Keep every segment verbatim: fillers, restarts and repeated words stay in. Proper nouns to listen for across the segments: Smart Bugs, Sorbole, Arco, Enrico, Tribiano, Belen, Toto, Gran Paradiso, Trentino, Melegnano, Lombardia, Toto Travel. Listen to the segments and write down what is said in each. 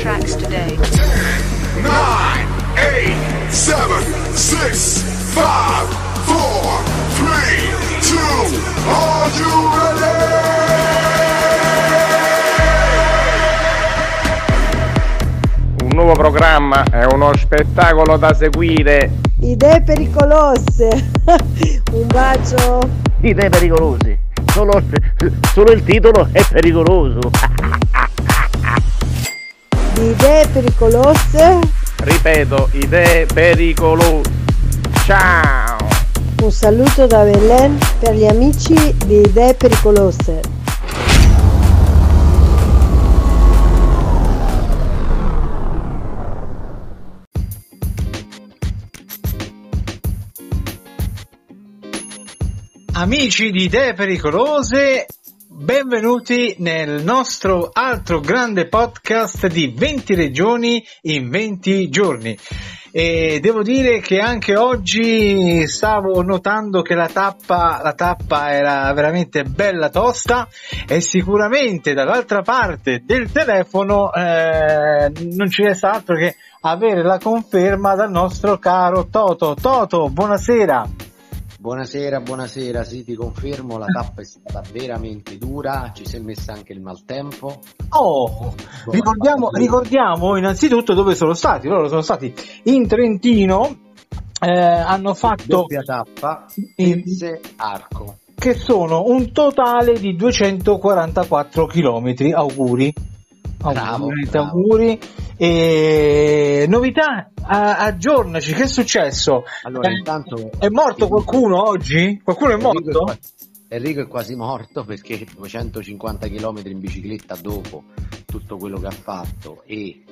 tracks today. ten, nine, eight, seven, six, five, four, three, two, are you ready? Un nuovo programma è uno spettacolo da seguire. Idee pericolose. Un bacio. Idee pericolose. Solo, solo il titolo è pericoloso. Idee pericolose. Ripeto, idee pericolose. Ciao. Un saluto da Belen per gli amici di Idee Pericolose. Amici di Idee Pericolose, benvenuti nel nostro altro grande podcast di venti regioni in venti giorni. E devo dire che anche oggi stavo notando che la tappa, la tappa era veramente bella tosta, e sicuramente dall'altra parte del telefono eh, non ci resta altro che avere la conferma dal nostro caro Toto. Toto, buonasera. Buonasera, buonasera, sì, ti confermo, la tappa è stata veramente dura, ci si è messa anche il maltempo. Oh, ricordiamo, ricordiamo innanzitutto dove sono stati, loro sono stati in Trentino, eh, hanno fatto la tappa in Arco, che sono un totale di duecentoquarantaquattro chilometri, auguri. Bravo, auguri, bravo. Auguri. E novità, aggiornaci, che è successo? Allora, intanto è morto qualcuno oggi? Qualcuno è morto? Enrico è, Enrico è quasi morto, perché duecentocinquanta chilometri in bicicletta, dopo tutto quello che ha fatto, e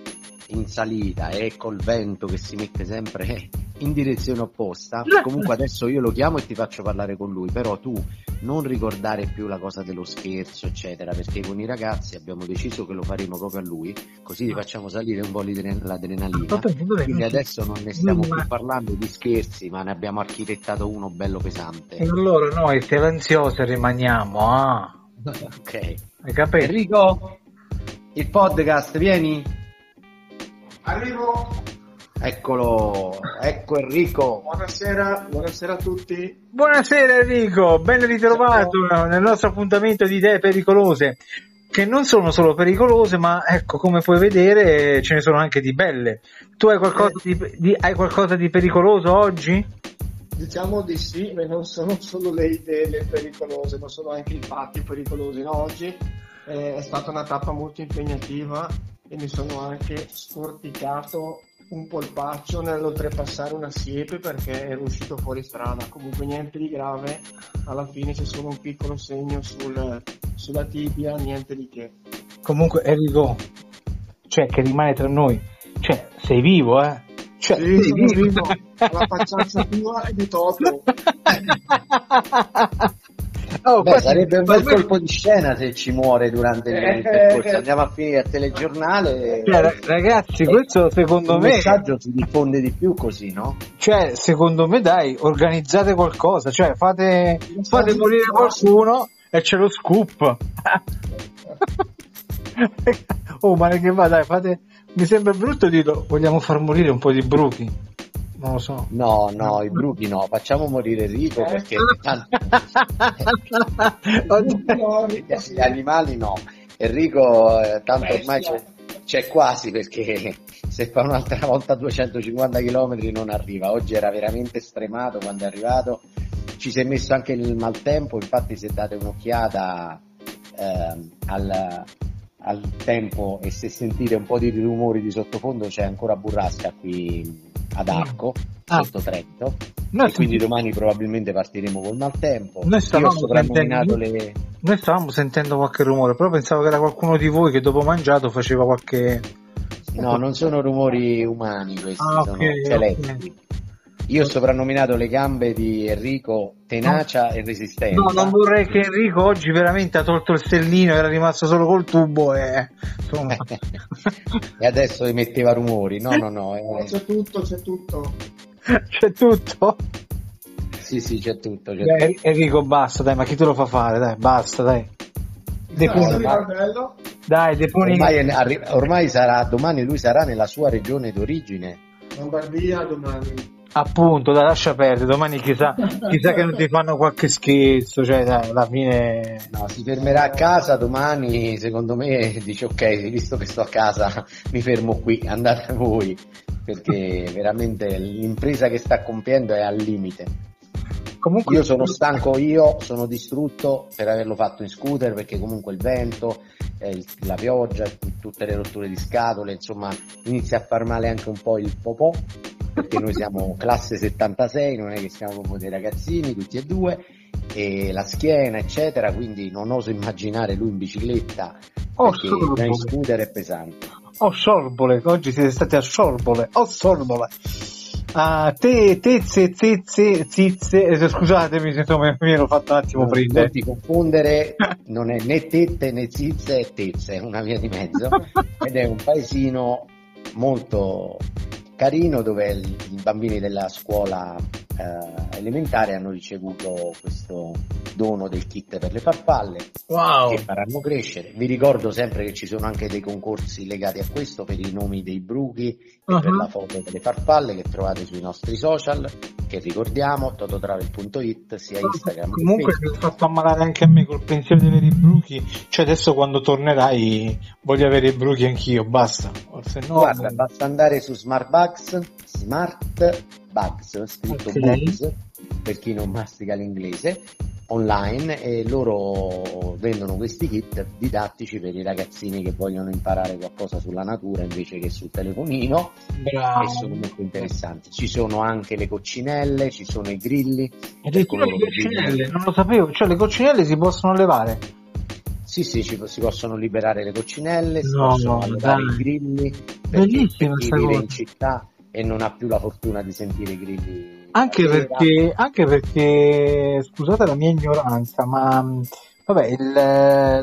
in salita e col vento che si mette sempre in direzione opposta. Comunque adesso io lo chiamo e ti faccio parlare con lui, però tu non ricordare più la cosa dello scherzo eccetera, perché con i ragazzi abbiamo deciso che lo faremo proprio a lui, così ti facciamo salire un po' l'adrenalina. Quindi adesso non ne stiamo più parlando di scherzi, ma ne abbiamo architettato uno bello pesante, e allora noi silenziosi rimaniamo. Ah, ok, hai capito? Enrico, il podcast, vieni. Arrivo. Eccolo, ecco Enrico. Buonasera, buonasera a tutti. Buonasera Enrico, ben ritrovato. Ciao. Nel nostro appuntamento di idee pericolose, che non sono solo pericolose, ma ecco, come puoi vedere, ce ne sono anche di belle. Tu hai qualcosa eh. di, di hai qualcosa di pericoloso oggi? Diciamo di sì, ma non sono solo le idee le pericolose, ma sono anche i fatti pericolosi. No, oggi eh, è stata una tappa molto impegnativa, e mi sono anche scorticato un polpaccio nell'oltrepassare una siepe, perché ero uscito fuori strada. Comunque niente di grave, alla fine c'è solo un piccolo segno sul, sulla tibia, niente di che. Comunque Enrico, cioè, che rimane tra noi, cioè sei vivo, eh? Cioè, sì, sei vivo, vivo. La facciata tua e di Toto. Oh, beh, sarebbe un bel me... colpo di scena se ci muore durante il percorso. Andiamo a finire al telegiornale. Cioè, ragazzi, questo secondo il me. Il messaggio si diffonde di più così, no? Cioè, secondo me, dai, organizzate qualcosa, cioè fate, fate morire qualcuno e c'è lo scoop. Oh, ma che va, dai, fate. Mi sembra brutto dirlo. Vogliamo far morire un po' di bruchi. Non lo so. No, no, i bruchi no, facciamo morire Enrico, eh? Perché gli animali no. Enrico eh, tanto bestia. Ormai c'è, c'è quasi, perché se fa un'altra volta duecentocinquanta chilometri non arriva. Oggi era veramente stremato quando è arrivato, ci si è messo anche il maltempo, infatti se date un'occhiata eh, al... al tempo e se sentite un po' di rumori di sottofondo, c'è ancora burrasca qui ad Arco, ah, sotto Trento, no, e quindi domani probabilmente partiremo col maltempo. Noi stavamo, Io sentendo, le... noi stavamo sentendo qualche rumore, però pensavo che era qualcuno di voi che dopo mangiato faceva qualche... No, non sono rumori umani questi, ah, sono okay, celesti. Okay. Io ho soprannominato le gambe di Enrico tenacia no. e resistenza. No, non vorrei che Enrico oggi veramente ha tolto il stellino, era rimasto solo col tubo e insomma. E adesso emetteva rumori. No, no, no. Eh. C'è tutto, c'è tutto. C'è tutto? Sì, sì, c'è tutto. C'è Beh, tutto. Enrico, basta, dai, ma chi te lo fa fare? Dai, basta, dai. Devo no, bello. Dai, deponi. Ormai, arri- ormai sarà domani, lui sarà nella sua regione d'origine. Lombardia domani. Appunto, da lascia perdere, domani chissà, chissà che non ti fanno qualche scherzo, cioè dai, alla fine no, si fermerà a casa domani, secondo me dice ok, visto che sto a casa mi fermo qui, andate voi, perché veramente l'impresa che sta compiendo è al limite. Comunque io sono stanco, io sono distrutto per averlo fatto in scooter, perché comunque il vento, eh, la pioggia, tutte le rotture di scatole, insomma inizia a far male anche un po' il popò, perché noi siamo classe settantasei, non è che siamo proprio dei ragazzini tutti e due, e la schiena eccetera, quindi non oso immaginare lui in bicicletta, oh, perché in scooter è pesante. Oh Sorbole, oggi siete stati a Sorbole, oh Sorbole. Ah, te, te, ze, ze, ze, ze, ze. Scusatemi se mi ero fatto un attimo prendere. Non ti confondere, non è né tette né zizze, è tezze, è una via di mezzo, ed è un paesino molto carino dove il, i bambini della scuola eh, elementare hanno ricevuto questo dono del kit per le farfalle, wow, che faranno crescere. Vi ricordo sempre che ci sono anche dei concorsi legati a questo per i nomi dei bruchi e uh-huh. per la foto delle farfalle, che trovate sui nostri social, che ricordiamo toto travel punto it, sia Instagram. Comunque mi ha fatto ammalare anche a me col pensiero di avere i bruchi, cioè adesso quando tornerai voglio avere i bruchi anch'io, basta. Se no, guarda, basta andare su Smart Bugs, Smart Bugs, scritto okay. Bugs, per chi non mastica l'inglese, online, e loro vendono questi kit didattici per i ragazzini che vogliono imparare qualcosa sulla natura invece che sul telefonino. Bravo. E sono molto interessanti. Ci sono anche le coccinelle, ci sono i grilli. E le coccinelle, non lo sapevo, cioè le coccinelle si possono levare? Sì, sì, ci, si possono liberare le coccinelle, si no, possono no, allevare dai. I grilli, bellissimo, per chi vive in città e non ha più la fortuna di sentire i grilli. Anche perché, anche perché, scusate la mia ignoranza, ma vabbè, il,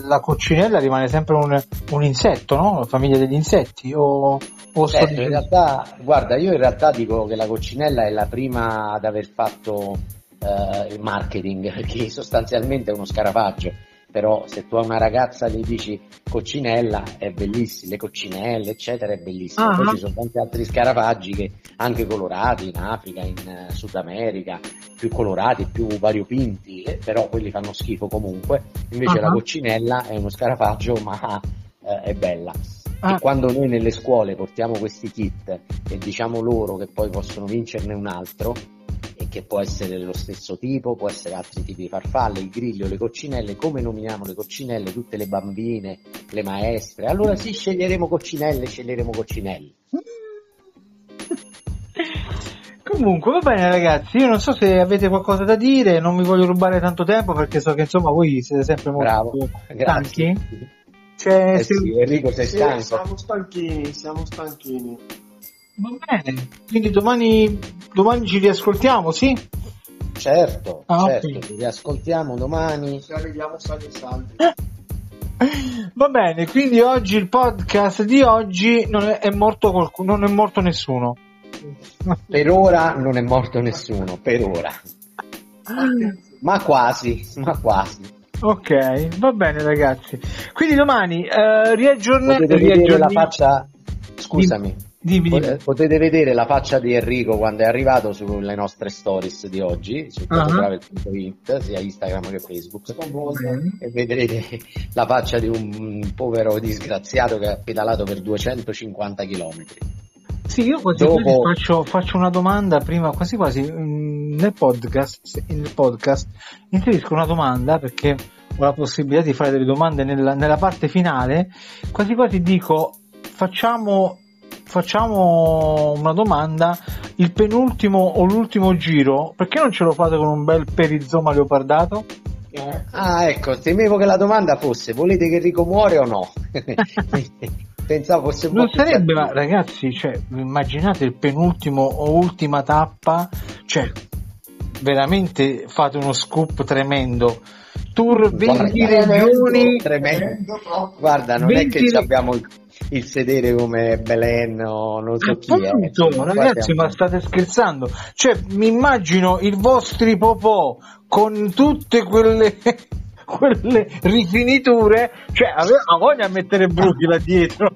la coccinella rimane sempre un, un insetto, no? La famiglia degli insetti? O, o certo, in realtà, guarda, io in realtà dico che la coccinella è la prima ad aver fatto eh, il marketing, perché sostanzialmente è uno scarafaggio. Però se tu a una ragazza gli dici coccinella è bellissima, le coccinelle eccetera è bellissima, ah, poi no. Ci sono tanti altri scarafaggi che anche colorati in Africa, in Sud America, più colorati, più variopinti, eh, però quelli fanno schifo comunque, invece ah, la coccinella è uno scarafaggio ma eh, è bella. Ah. E quando noi nelle scuole portiamo questi kit e diciamo loro che poi possono vincerne un altro, e che può essere lo stesso tipo, può essere altri tipi di farfalle, il griglio, le coccinelle, come nominiamo le coccinelle, tutte le bambine, le maestre, allora sì, sceglieremo coccinelle, sceglieremo coccinelle. Comunque va bene ragazzi, io non so se avete qualcosa da dire, non mi voglio rubare tanto tempo perché so che insomma voi siete sempre molto bravo, stanchi. Cioè, eh sì, se... Enrico sei sì, stanco. Siamo stanchini, siamo stanchini. Va bene, quindi domani, domani ci riascoltiamo, sì? Certo, ah, certo, okay. Ci riascoltiamo domani. Ci arriviamo salvi e salvi. Va bene, quindi oggi il podcast di oggi non è, è morto qualcuno, non è morto nessuno. Per ora non è morto nessuno, per ora. Ma quasi, ma quasi. Ok, va bene ragazzi. Quindi domani eh, riaggiorniamo riaggiorn- la faccia. Scusami. Di- Dimmi, dimmi. Potete vedere la faccia di Enrico quando è arrivato sulle nostre stories di oggi su tototravel punto it, uh-huh. sia Instagram che Facebook, uh-huh. e vedrete la faccia di un povero disgraziato che ha pedalato per duecentocinquanta chilometri. Sì, io quasi Dopo... quasi faccio, faccio una domanda prima, quasi quasi nel podcast, nel podcast inserisco una domanda perché ho la possibilità di fare delle domande nella, nella parte finale, quasi quasi dico facciamo facciamo una domanda, il penultimo o l'ultimo giro, perché non ce lo fate con un bel perizoma leopardato? Ah ecco, temevo che la domanda fosse volete che Enrico muore o no? Pensavo fosse un non sarebbe, ma ragazzi, cioè, immaginate il penultimo o ultima tappa, cioè veramente fate uno scoop tremendo. Tour venti regioni tremendo, guarda non venti... è che ci abbiamo il, il sedere come Belen o non so chi è, insomma, ragazzi ma state scherzando, cioè mi immagino i vostri popò con tutte quelle quelle rifiniture, cioè aveva voglia a mettere bruchi là dietro.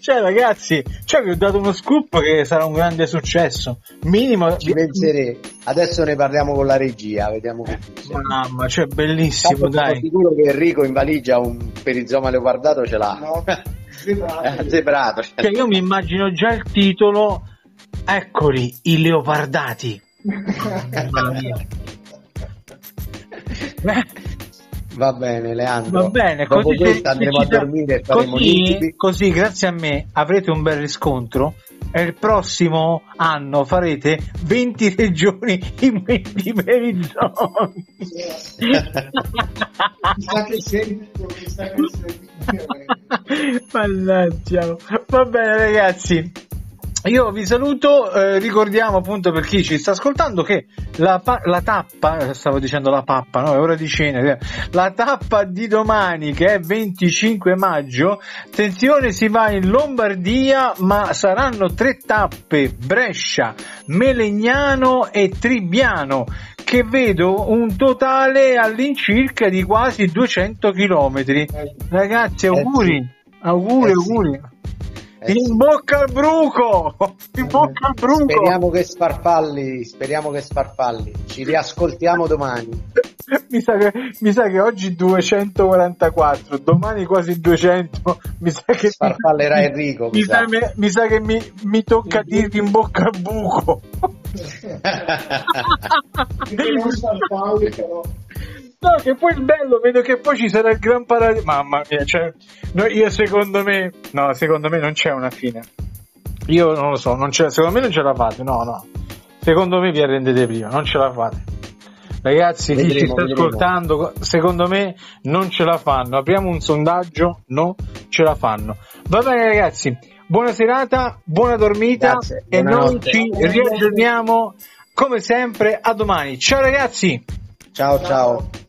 Cioè ragazzi, cioè vi ho dato uno scoop che sarà un grande successo, minimo ci penserei. Adesso ne parliamo con la regia, vediamo. Mamma, cioè bellissimo. Tanto dai, sono sicuro che Enrico in valigia un perizoma leopardato ce l'ha, no? Zebrato. Cioè, io mi immagino già il titolo, eccoli i leopardati. Va bene Leandro, va bene, dopo così, questa andremo a dormire e faremo così, così grazie a me avrete un bel riscontro e il prossimo anno farete venti regioni in venti perizzoni. Chissà che seguito, chissà che seguito. Mannaggia. Va bene ragazzi, io vi saluto, eh, ricordiamo appunto per chi ci sta ascoltando che la, pa- la tappa, stavo dicendo la pappa, no? È ora di cena, la tappa di domani che è venticinque maggio, attenzione, si va in Lombardia, ma saranno tre tappe, Brescia, Melegnano e Tribiano, che vedo un totale all'incirca di quasi duecento chilometri. Ragazzi auguri, eh sì. auguri, eh sì. auguri. In bocca al bruco, in bocca al bruco. Speriamo che sfarfalli, speriamo che sfarfalli. Ci riascoltiamo domani. Mi sa che, mi sa che oggi duecentoquarantaquattro, domani quasi duecento. Mi sa che sfarfallerà mi, Enrico. Mi, mi, sa. Sa, mi sa che mi, mi tocca dirvi in bocca al buco. No, che poi il bello, vedo che poi ci sarà il Gran Paradiso. Mamma mia, cioè, no, io secondo me, no, secondo me non c'è una fine. Io non lo so, non c'è, secondo me non ce la fate, no, no. Secondo me vi arrendete prima, non ce la fate. Ragazzi, vedremo, chi ci sta vedremo. ascoltando, secondo me non ce la fanno. Apriamo un sondaggio, no, ce la fanno. Va bene ragazzi, buona serata, buona dormita. Grazie, e noi ci riaggiorniamo come sempre a domani. Ciao ragazzi! Ciao ciao! Ciao.